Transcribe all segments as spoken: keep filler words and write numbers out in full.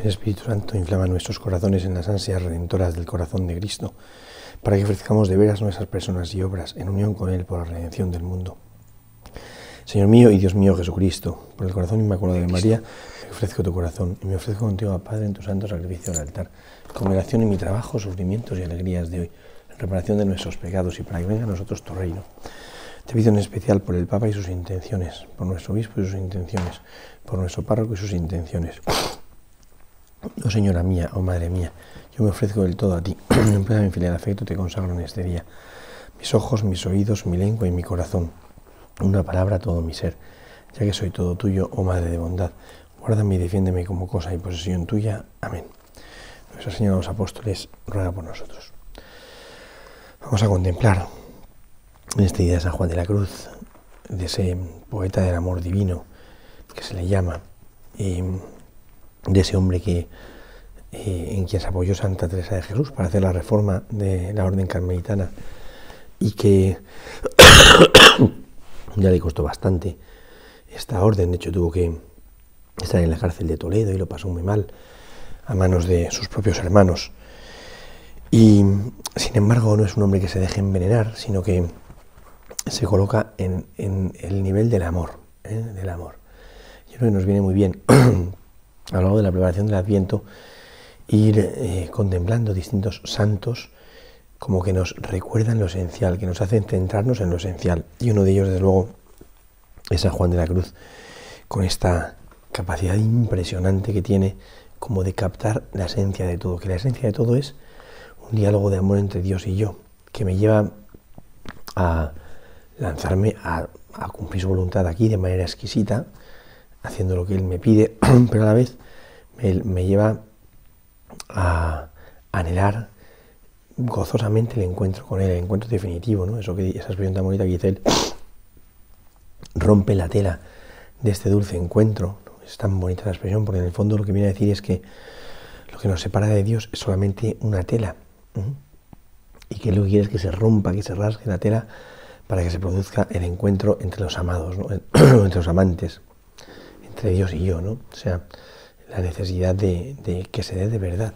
El Espíritu Santo inflama nuestros corazones en las ansias redentoras del corazón de Cristo, para que ofrezcamos de veras nuestras personas y obras en unión con Él por la redención del mundo. Señor mío y Dios mío Jesucristo, por el corazón inmaculado de María, me ofrezco tu corazón y me ofrezco contigo, Padre, en tu santo sacrificio del altar, con oración en mi trabajo, sufrimientos y alegrías de hoy, en reparación de nuestros pecados y para que venga a nosotros tu reino. Te pido en especial por el Papa y sus intenciones, por nuestro obispo y sus intenciones, por nuestro párroco y sus intenciones. Oh Señora mía, oh Madre mía, yo me ofrezco del todo a ti, en plena filial afecto te consagro en este día, mis ojos, mis oídos, mi lengua y mi corazón, una palabra todo mi ser, ya que soy todo tuyo, oh Madre de bondad, guárdame y defiéndeme como cosa y posesión tuya. Amén. Nuestra Señora de los Apóstoles, ruega por nosotros. Vamos a contemplar en este día de San Juan de la Cruz, de ese poeta del amor divino que se le llama, y de ese hombre que, eh, en quien se apoyó Santa Teresa de Jesús para hacer la reforma de la Orden Carmelitana, y que ya le costó bastante esta orden, de hecho tuvo que estar en la cárcel de Toledo y lo pasó muy mal a manos de sus propios hermanos. Y sin embargo no es un hombre que se deje envenenar, sino que se coloca en, en el nivel del amor, ¿eh? del amor. Yo creo que nos viene muy bien a lo largo de la preparación del Adviento ir eh, contemplando distintos santos como que nos recuerdan lo esencial, que nos hacen centrarnos en lo esencial. Y uno de ellos, desde luego, es San Juan de la Cruz, con esta capacidad impresionante que tiene como de captar la esencia de todo, que la esencia de todo es un diálogo de amor entre Dios y yo, que me lleva a lanzarme a, a cumplir su voluntad aquí de manera exquisita, haciendo lo que Él me pide, pero a la vez me, me lleva a anhelar gozosamente el encuentro con Él, el encuentro definitivo, ¿no? Eso que, esa expresión tan bonita que dice Él, rompe la tela de este dulce encuentro, ¿no? Es tan bonita la expresión porque en el fondo lo que viene a decir es que lo que nos separa de Dios es solamente una tela, ¿no? Y que lo que quiere es que se rompa, que se rasgue la tela para que se produzca el encuentro entre los amados, ¿no? Entre los amantes, entre Dios y yo, ¿no? O sea, la necesidad de, de que se dé de verdad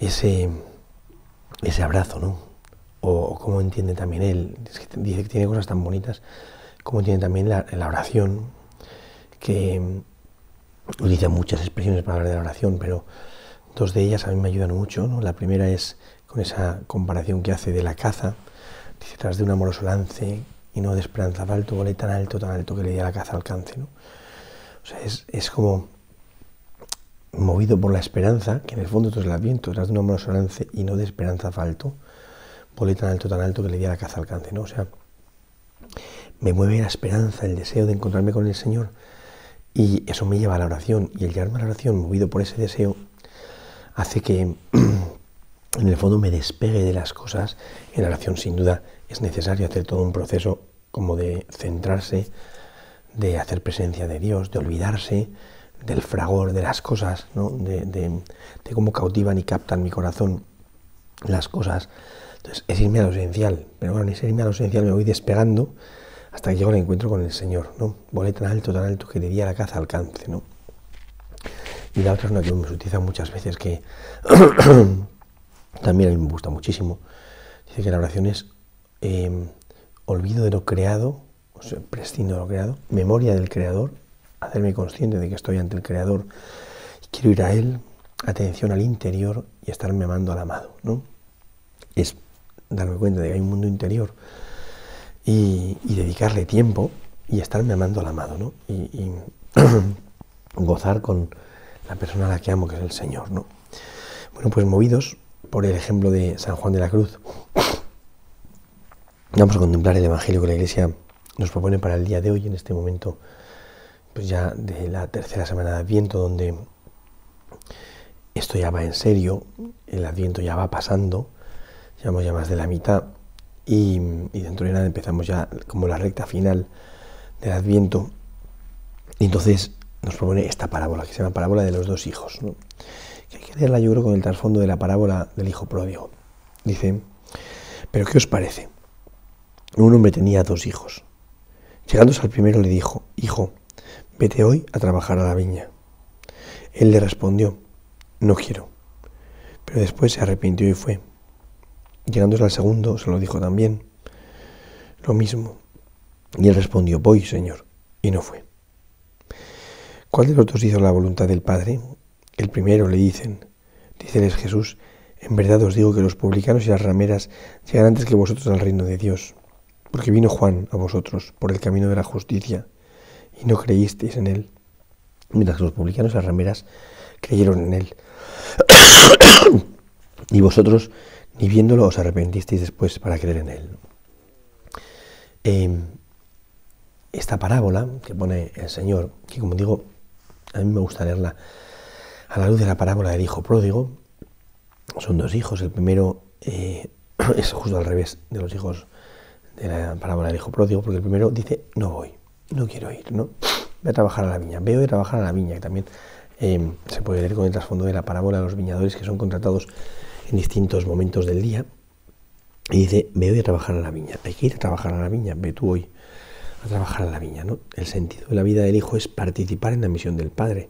ese, ese abrazo, ¿no? O, o cómo entiende también él, es que dice que tiene cosas tan bonitas, como tiene también la, la oración, que utiliza muchas expresiones para hablar de la oración, pero dos de ellas a mí me ayudan mucho, ¿no? La primera es con esa comparación que hace de la caza, dice, tras de un amoroso lance y no de esperanza, va alto, volé tan alto, tan alto que le di a la caza alcance, ¿no? O sea, es, es como movido por la esperanza, que en el fondo todo es el Adviento, tras de un amoroso lance y no de esperanza falto, volé tan alto, tan alto que le di a la caza alcance, ¿no? O sea, me mueve la esperanza, el deseo de encontrarme con el Señor, y eso me lleva a la oración, y el llevarme a la oración, movido por ese deseo, hace que en el fondo me despegue de las cosas. En la oración, sin duda, es necesario hacer todo un proceso como de centrarse, de hacer presencia de Dios, de olvidarse del fragor de las cosas, ¿no? de, de, de cómo cautivan y captan mi corazón las cosas. Entonces es irme a lo esencial, pero bueno, en ese irme a lo esencial me voy despegando hasta que llego al encuentro con el Señor, ¿no? Volé tan alto, tan alto que le di a la caza alcance, ¿no? Y la otra es una que me utiliza muchas veces, que también a mí me gusta muchísimo. Dice que la oración es eh, olvido de lo creado, o sea, prescindo de lo creado, memoria del Creador, hacerme consciente de que estoy ante el Creador, quiero ir a Él, atención al interior y estarme amando al amado, ¿no? Es darme cuenta de que hay un mundo interior y, y dedicarle tiempo y estarme amando al amado, ¿no? Y, y gozar con la persona a la que amo, que es el Señor, ¿no? Bueno, pues movidos por el ejemplo de San Juan de la Cruz, vamos a contemplar el Evangelio que la Iglesia nos propone para el día de hoy, en este momento pues ya de la tercera semana de Adviento, donde esto ya va en serio, el Adviento ya va pasando, llevamos ya más de la mitad, y, y dentro de nada empezamos ya como la recta final del Adviento, y entonces nos propone esta parábola, que se llama parábola de los dos hijos, ¿no? Que hay que leerla, yo creo, con el trasfondo de la parábola del hijo pródigo. Dice, ¿pero qué os parece? Un hombre tenía dos hijos. Llegándose al primero le dijo, hijo, vete hoy a trabajar a la viña. Él le respondió, no quiero. Pero después se arrepintió y fue. Llegándose al segundo, se lo dijo también lo mismo. Y él respondió, voy, Señor, y no fue. ¿Cuál de los dos hizo la voluntad del Padre? El primero, le dicen, díceles Jesús, en verdad os digo que los publicanos y las rameras llegan antes que vosotros al reino de Dios, porque vino Juan a vosotros por el camino de la justicia, y no creísteis en él, mientras que los publicanos y las rameras creyeron en él. Y vosotros, ni viéndolo, os arrepentisteis después para creer en él. Eh, esta parábola que pone el Señor, que como digo, a mí me gusta leerla a la luz de la parábola del hijo pródigo. Son dos hijos, el primero eh, es justo al revés de los hijos de la parábola del hijo pródigo, porque el primero dice, no voy, no quiero ir, no voy a trabajar a la viña, veo de trabajar a la viña, que también eh, se puede leer con el trasfondo de la parábola de los viñadores que son contratados en distintos momentos del día, y dice, veo de trabajar a la viña, hay que ir a trabajar a la viña, ve tú hoy a trabajar a la viña, ¿no? El sentido de la vida del hijo es participar en la misión del padre,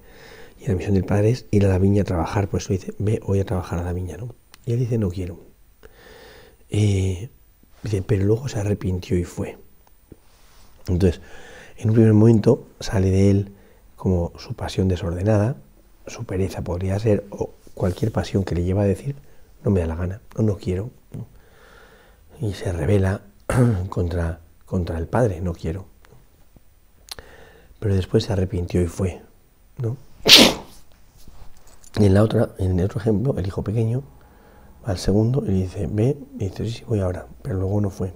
y la misión del padre es ir a la viña a trabajar, por eso dice, ve hoy a trabajar a la viña, ¿no? Y él dice, no quiero. Eh, dice, pero luego se arrepintió y fue. Entonces, en un primer momento sale de él como su pasión desordenada, su pereza podría ser, o cualquier pasión que le lleva a decir, no me da la gana, no, no quiero, ¿no? Y se rebela contra, contra el padre, no quiero. Pero después se arrepintió y fue, ¿no? Y en la otra, en el otro ejemplo, el hijo pequeño va al segundo y le dice, ve, y dice, sí, sí, voy ahora, pero luego no fue.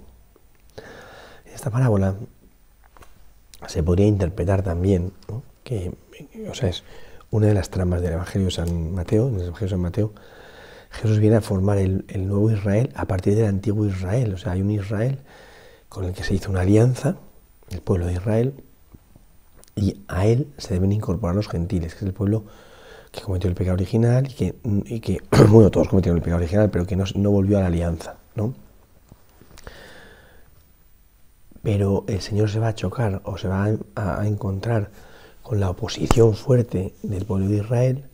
Esta parábola se podría interpretar también, ¿no? Que, o sea, es una de las tramas del Evangelio de San Mateo. En el Evangelio de San Mateo, Jesús viene a formar el, el nuevo Israel a partir del antiguo Israel. O sea, hay un Israel con el que se hizo una alianza, el pueblo de Israel, y a él se deben incorporar los gentiles, que es el pueblo que cometió el pecado original y que, y que bueno, todos cometieron el pecado original, pero que no, no volvió a la alianza, ¿no? Pero el Señor se va a chocar o se va a, a encontrar con la oposición fuerte del pueblo de Israel,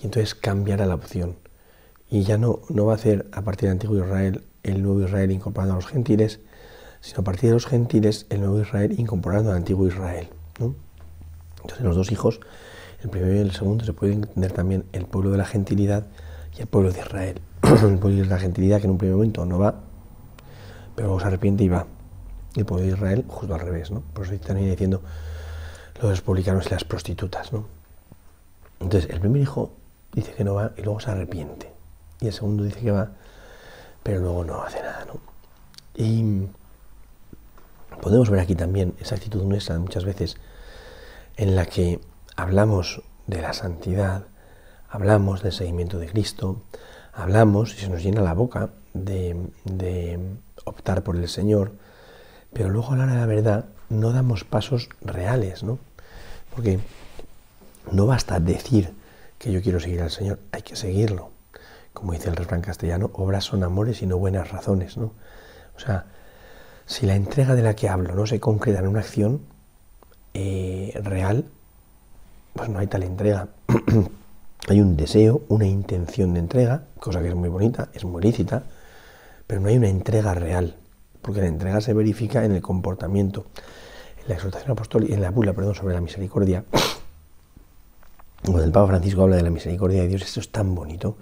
y entonces cambiará la opción. Y ya no, no va a hacer a partir del antiguo Israel el nuevo Israel incorporando a los gentiles, sino a partir de los gentiles el nuevo Israel incorporando al antiguo Israel, ¿no? Entonces los dos hijos, el primero y el segundo, se puede entender también el pueblo de la gentilidad y el pueblo de Israel. El pueblo de la gentilidad, que en un primer momento no va, pero luego se arrepiente y va. Y el pueblo de Israel justo al revés, ¿no? Por eso termina diciendo los publicanos y las prostitutas, ¿no? Entonces el primer hijo dice que no va y luego se arrepiente. Y el segundo dice que va, pero luego no hace nada, ¿no? Y podemos ver aquí también esa actitud nuestra muchas veces, en la que hablamos de la santidad, hablamos del seguimiento de Cristo, hablamos, y se nos llena la boca, de, de optar por el Señor, pero luego a la hora de la verdad no damos pasos reales, ¿no? Porque no basta decir que yo quiero seguir al Señor, hay que seguirlo. Como dice el refrán castellano, obras son amores y no buenas razones, ¿no? O sea, si la entrega de la que hablo no se concreta en una acción Eh, real, pues no hay tal entrega. Hay un deseo, una intención de entrega, cosa que es muy bonita, es muy lícita, pero no hay una entrega real, porque la entrega se verifica en el comportamiento. En la exhortación apostólica, en la bula, perdón, sobre la misericordia, cuando el Papa Francisco habla de la misericordia de Dios, esto es tan bonito,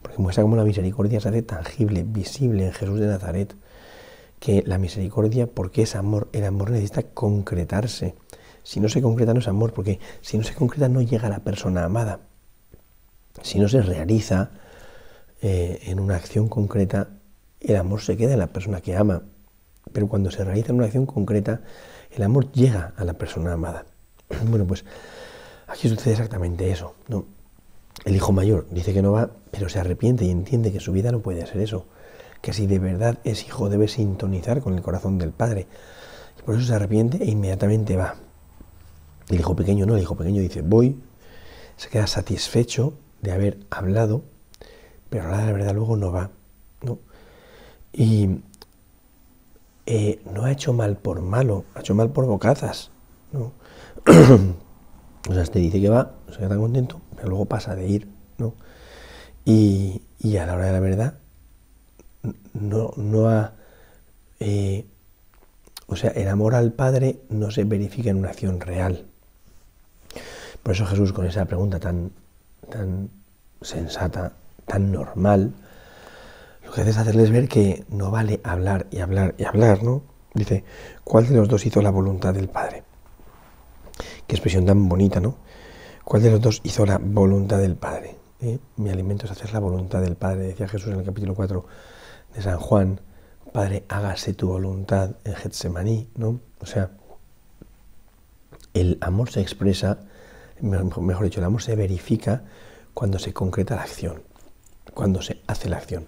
porque muestra cómo la misericordia se hace tangible, visible en Jesús de Nazaret, que la misericordia, porque es amor, el amor necesita concretarse. Si no se concreta no es amor, porque si no se concreta no llega a la persona amada. Si no se realiza eh, en una acción concreta, el amor se queda en la persona que ama. Pero cuando se realiza en una acción concreta, el amor llega a la persona amada. Bueno, pues aquí sucede exactamente eso, ¿no? El hijo mayor dice que no va, pero se arrepiente y entiende que su vida no puede ser eso. Que si de verdad es hijo debe sintonizar con el corazón del padre. Y por eso se arrepiente e inmediatamente va. El hijo pequeño no, el hijo pequeño dice, voy, se queda satisfecho de haber hablado, pero a la hora de la verdad luego no va, ¿no? Y eh, no ha hecho mal por malo, ha hecho mal por bocazas, ¿no? O sea, este dice que va, no se queda tan contento, pero luego pasa de ir, ¿no? Y, y a la hora de la verdad, no, no ha... Eh, o sea, el amor al Padre no se verifica en una acción real. Por eso Jesús, con esa pregunta tan, tan sensata, tan normal, lo que hace es hacerles ver que no vale hablar y hablar y hablar, ¿no? Dice, ¿cuál de los dos hizo la voluntad del Padre? Qué expresión tan bonita, ¿no? ¿Cuál de los dos hizo la voluntad del Padre? ¿Eh? Mi alimento es hacer la voluntad del Padre, decía Jesús en el capítulo cuatro de San Juan. Padre, hágase tu voluntad en Getsemaní, ¿no? O sea, el amor se expresa, mejor dicho, el amor se verifica cuando se concreta la acción, cuando se hace la acción.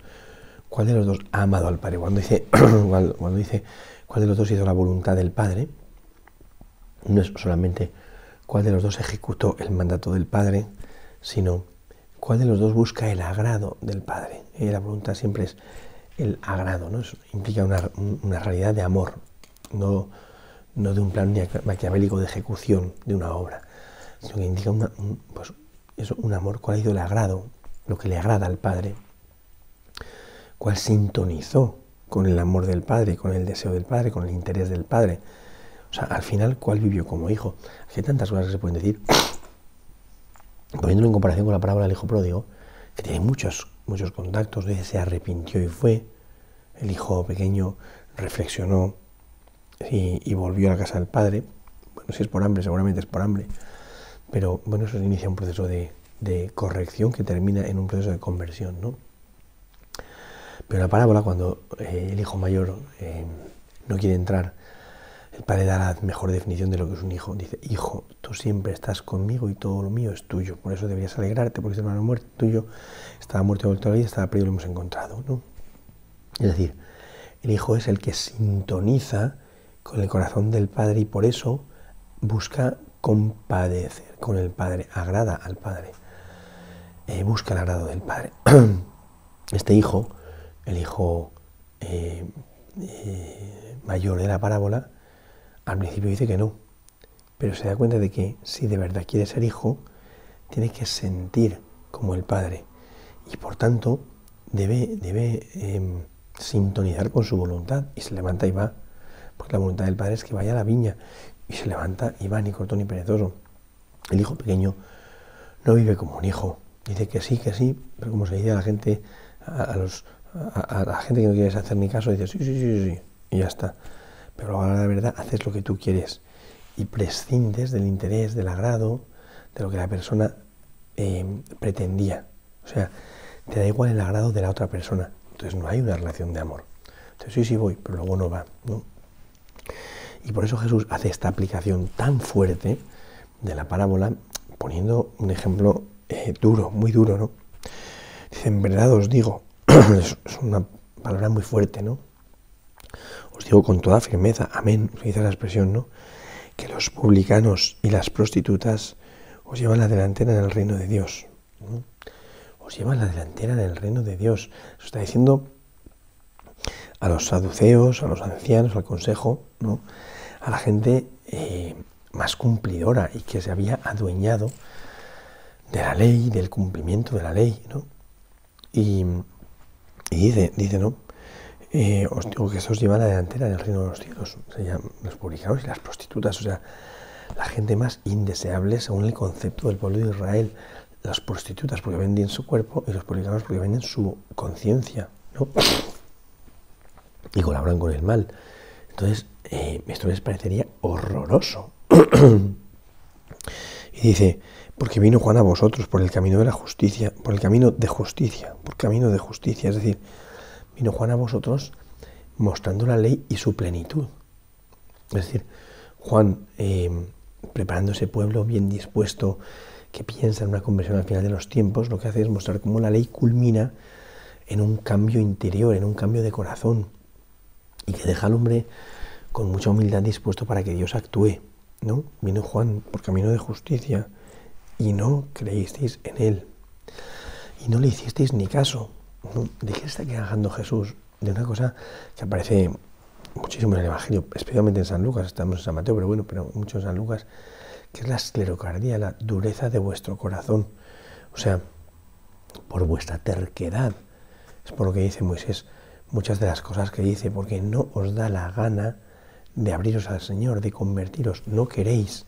¿Cuál de los dos ha amado al Padre? Cuando dice, cuando dice cuál de los dos hizo la voluntad del Padre, no es solamente cuál de los dos ejecutó el mandato del Padre, sino cuál de los dos busca el agrado del Padre. Eh, la voluntad siempre es el agrado, ¿no? Eso implica una, una realidad de amor, no, no de un plan maquiavélico de ejecución de una obra, sino que indica una, un, pues, eso, un amor, cuál ha ido el agrado, lo que le agrada al Padre, cuál sintonizó con el amor del Padre, con el deseo del Padre, con el interés del Padre. O sea, al final, cuál vivió como hijo. Hay tantas cosas que se pueden decir, poniéndolo en comparación con la parábola del hijo pródigo, que tiene muchos, muchos contactos, de se arrepintió y fue, el hijo pequeño reflexionó y, y volvió a la casa del Padre. Bueno, si es por hambre, seguramente es por hambre, pero bueno, eso inicia un proceso de, de corrección que termina en un proceso de conversión, ¿no? Pero la parábola, cuando eh, el hijo mayor eh, no quiere entrar, el padre da la mejor definición de lo que es un hijo. Dice, hijo, tú siempre estás conmigo y todo lo mío es tuyo, por eso deberías alegrarte, porque este hermano muerto tuyo estaba muerto de vuelta a la vida, estaba perdido y lo hemos encontrado, ¿no? Es decir, el hijo es el que sintoniza con el corazón del Padre y por eso busca compadecer con el Padre, agrada al Padre, eh, busca el agrado del Padre. Este hijo, el hijo eh, eh, mayor de la parábola, al principio dice que no, pero se da cuenta de que si de verdad quiere ser hijo, tiene que sentir como el Padre y por tanto debe, debe eh, sintonizar con su voluntad, y se levanta y va, porque la voluntad del Padre es que vaya a la viña, y se levanta y va, ni corto ni perezoso. El hijo pequeño no vive como un hijo, dice que sí, que sí, pero como se dice a la gente, a, a, los, a, a la gente que no quiere hacer ni caso, dice sí, sí, sí, sí, sí, y ya está. Pero ahora la verdad haces lo que tú quieres y prescindes del interés, del agrado, de lo que la persona eh, pretendía. O sea, te da igual el agrado de la otra persona. Entonces no hay una relación de amor. Entonces sí, sí voy, pero luego no va, ¿no? Y por eso Jesús hace esta aplicación tan fuerte de la parábola, poniendo un ejemplo eh, duro, muy duro, ¿no? Dice, en verdad os digo, es una palabra muy fuerte, ¿no? Os digo con toda firmeza, amén, utiliza la expresión, ¿no? Que los publicanos y las prostitutas os llevan la delantera en el reino de Dios, ¿no? Os llevan la delantera en el reino de Dios. Eso está diciendo a los saduceos, a los ancianos, al consejo, ¿no? A la gente eh, más cumplidora y que se había adueñado de la ley, del cumplimiento de la ley, ¿no? Y, y dice, dice, ¿no? Eh, os digo que eso os lleva a la delantera en el reino de los cielos, se llaman los publicanos y las prostitutas, o sea, la gente más indeseable según el concepto del pueblo de Israel, las prostitutas porque venden su cuerpo y los publicanos porque venden su conciencia, ¿no? Y colaboran con el mal. Entonces, eh, esto les parecería horroroso. Y dice, porque vino Juan a vosotros por el camino de la justicia, por el camino de justicia, por camino de justicia, es decir, vino Juan a vosotros mostrando la ley y su plenitud. Es decir, Juan eh, preparando ese pueblo bien dispuesto que piensa en una conversión al final de los tiempos, lo que hace es mostrar cómo la ley culmina en un cambio interior, en un cambio de corazón, y que deja al hombre con mucha humildad dispuesto para que Dios actúe, ¿no? Vino Juan por camino de justicia y no creísteis en él y no le hicisteis ni caso. ¿De qué está quejando Jesús? De una cosa que aparece muchísimo en el Evangelio, especialmente en San Lucas, estamos en San Mateo, pero bueno, pero mucho en San Lucas, que es la esclerocardia, la dureza de vuestro corazón. O sea, por vuestra terquedad. Es por lo que dice Moisés muchas de las cosas que dice, porque no os da la gana de abriros al Señor, de convertiros, no queréis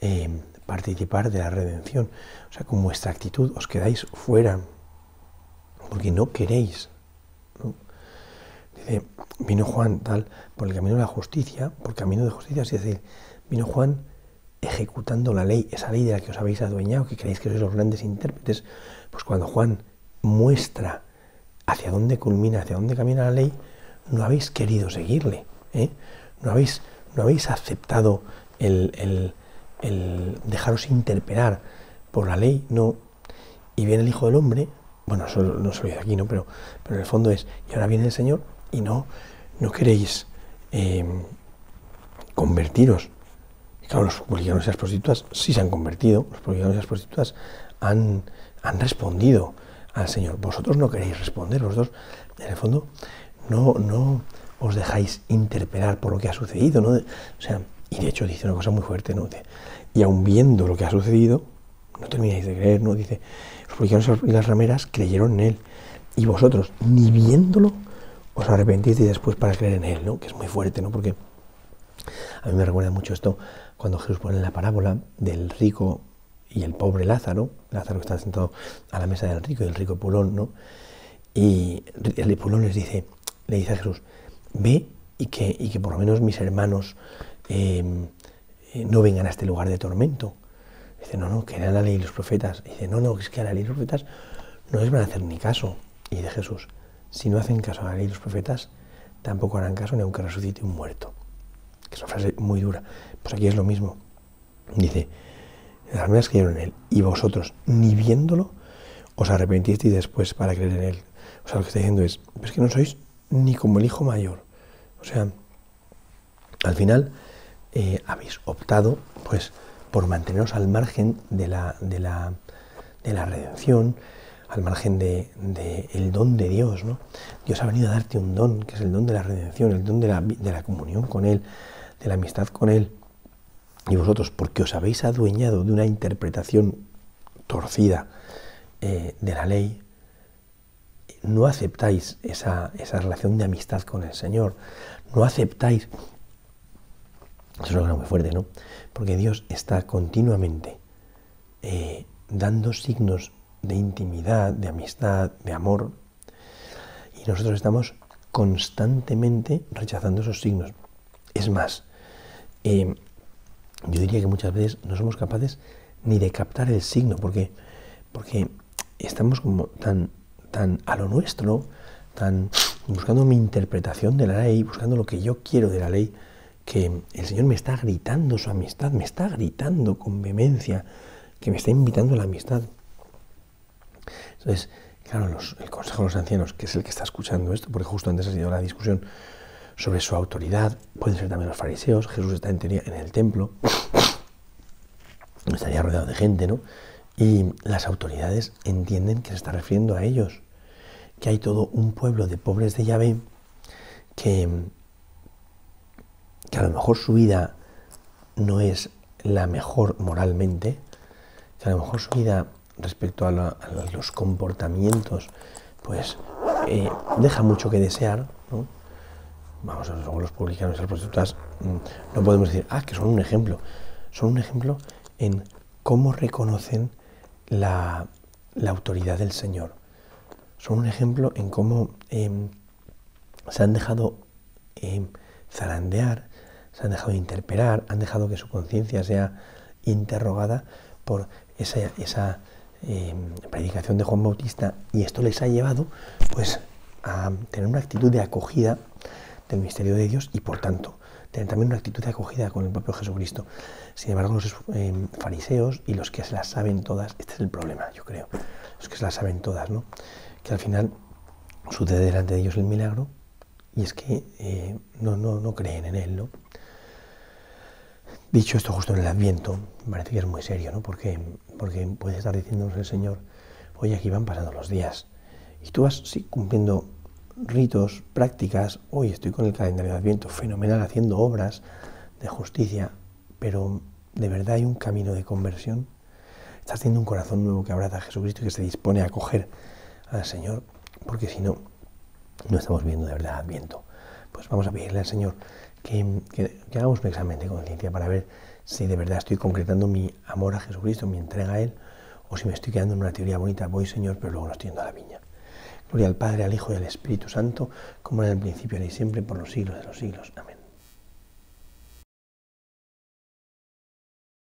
eh, participar de la redención. O sea, con vuestra actitud os quedáis fuera, porque no queréis, ¿no? Dice, vino Juan tal por el camino de la justicia, por camino de justicia, es decir, vino Juan ejecutando la ley, esa ley de la que os habéis adueñado, que creéis que sois los grandes intérpretes. Pues cuando Juan muestra hacia dónde culmina, hacia dónde camina la ley, no habéis querido seguirle, ¿eh? No habéis, no habéis aceptado el, el, el dejaros interpelar por la ley, no. Y viene el Hijo del Hombre, bueno, eso no se lo dice aquí, ¿no? Pero, pero en el fondo es, y ahora viene el Señor y no, no queréis eh, convertiros. Y claro, los publicanos y las prostitutas sí se han convertido, los publicanos y las prostitutas han, han respondido al Señor. Vosotros no queréis responder, vosotros, en el fondo, no, no os dejáis interpelar por lo que ha sucedido, ¿no? O sea, y de hecho dice una cosa muy fuerte, ¿no? Y aun viendo lo que ha sucedido, no termináis de creer, ¿no? Dice, los publicanos y las rameras creyeron en él, y vosotros, ni viéndolo, os arrepentís y después para creer en él, ¿no? Que es muy fuerte, ¿no? Porque a mí me recuerda mucho esto cuando Jesús pone la parábola del rico y el pobre Lázaro. Lázaro está sentado a la mesa del rico y el rico Pulón, ¿no? Y el Pulón les dice, le dice a Jesús, ve y que, y que por lo menos mis hermanos eh, no vengan a este lugar de tormento. Dice, no, no, que era la ley y los profetas. Y dice, no, no, es que a la ley y los profetas no les van a hacer ni caso. Y dice Jesús, si no hacen caso a la ley y los profetas, tampoco harán caso ni aunque resucite un muerto. Que es una frase muy dura. Pues aquí es lo mismo. Dice, las rameras creyeron en él, y vosotros, ni viéndolo, os arrepentisteis después para creer en él. O sea, lo que está diciendo es, es que no sois ni como el hijo mayor. O sea, al final eh, habéis optado, pues, por manteneros al margen de la, de la, de la redención, al margen de, de el don de Dios, ¿no? Dios ha venido a darte un don, que es el don de la redención, el don de la, de la comunión con él, de la amistad con él. Y vosotros, porque os habéis adueñado de una interpretación torcida eh, de la ley, no aceptáis esa, esa relación de amistad con el Señor, no aceptáis, eso es una cosa muy fuerte, ¿no? Porque Dios está continuamente eh, dando signos de intimidad, de amistad, de amor, y nosotros estamos constantemente rechazando esos signos. Es más, eh, yo diría que muchas veces no somos capaces ni de captar el signo, porque, porque estamos como tan, tan a lo nuestro, tan buscando mi interpretación de la ley, buscando lo que yo quiero de la ley, que el Señor me está gritando su amistad, me está gritando con vehemencia, que me está invitando a la amistad. Entonces, claro, los, el Consejo de los Ancianos, que es el que está escuchando esto, porque justo antes ha sido la discusión sobre su autoridad, pueden ser también los fariseos. Jesús está en teoría en el templo, estaría rodeado de gente, ¿no? Y las autoridades entienden que se está refiriendo a ellos, que hay todo un pueblo de pobres de Yahvé que, que a lo mejor su vida no es la mejor moralmente, que a lo mejor su vida respecto a, la, a los comportamientos, pues eh, deja mucho que desear, ¿no? Vamos, luego los publicanos y las prostitutas, no podemos decir, ah, que son un ejemplo. Son un ejemplo en cómo reconocen la, la autoridad del Señor. Son un ejemplo en cómo eh, se han dejado eh, zarandear, se han dejado interpelar, han dejado que su conciencia sea interrogada por esa, esa eh, predicación de Juan Bautista, y esto les ha llevado, pues, a tener una actitud de acogida del misterio de Dios, y por tanto tener también una actitud de acogida con el propio Jesucristo. Sin embargo, los eh, fariseos y los que se las saben todas, este es el problema, yo creo, los que se las saben todas, ¿no? Que al final sucede delante de ellos el milagro, y es que eh, no, no, no creen en él, ¿no? Dicho esto, justo en el Adviento, parece que es muy serio, ¿no? Porque, porque puede estar diciéndonos el Señor, oye, aquí van pasando los días, y tú vas sí, cumpliendo ritos, prácticas, hoy estoy con el calendario de Adviento, fenomenal, haciendo obras de justicia, pero de verdad hay un camino de conversión, estás teniendo un corazón nuevo que abraza a Jesucristo y que se dispone a acoger al Señor, porque si no, no estamos viendo de verdad Adviento. Pues vamos a pedirle al Señor que, que, que hagamos un examen de conciencia para ver si de verdad estoy concretando mi amor a Jesucristo, mi entrega a Él, o si me estoy quedando en una teoría bonita, voy Señor, pero luego no estoy yendo a la viña. Gloria al Padre, al Hijo y al Espíritu Santo, como era en el principio, ahora y siempre, por los siglos de los siglos. Amén.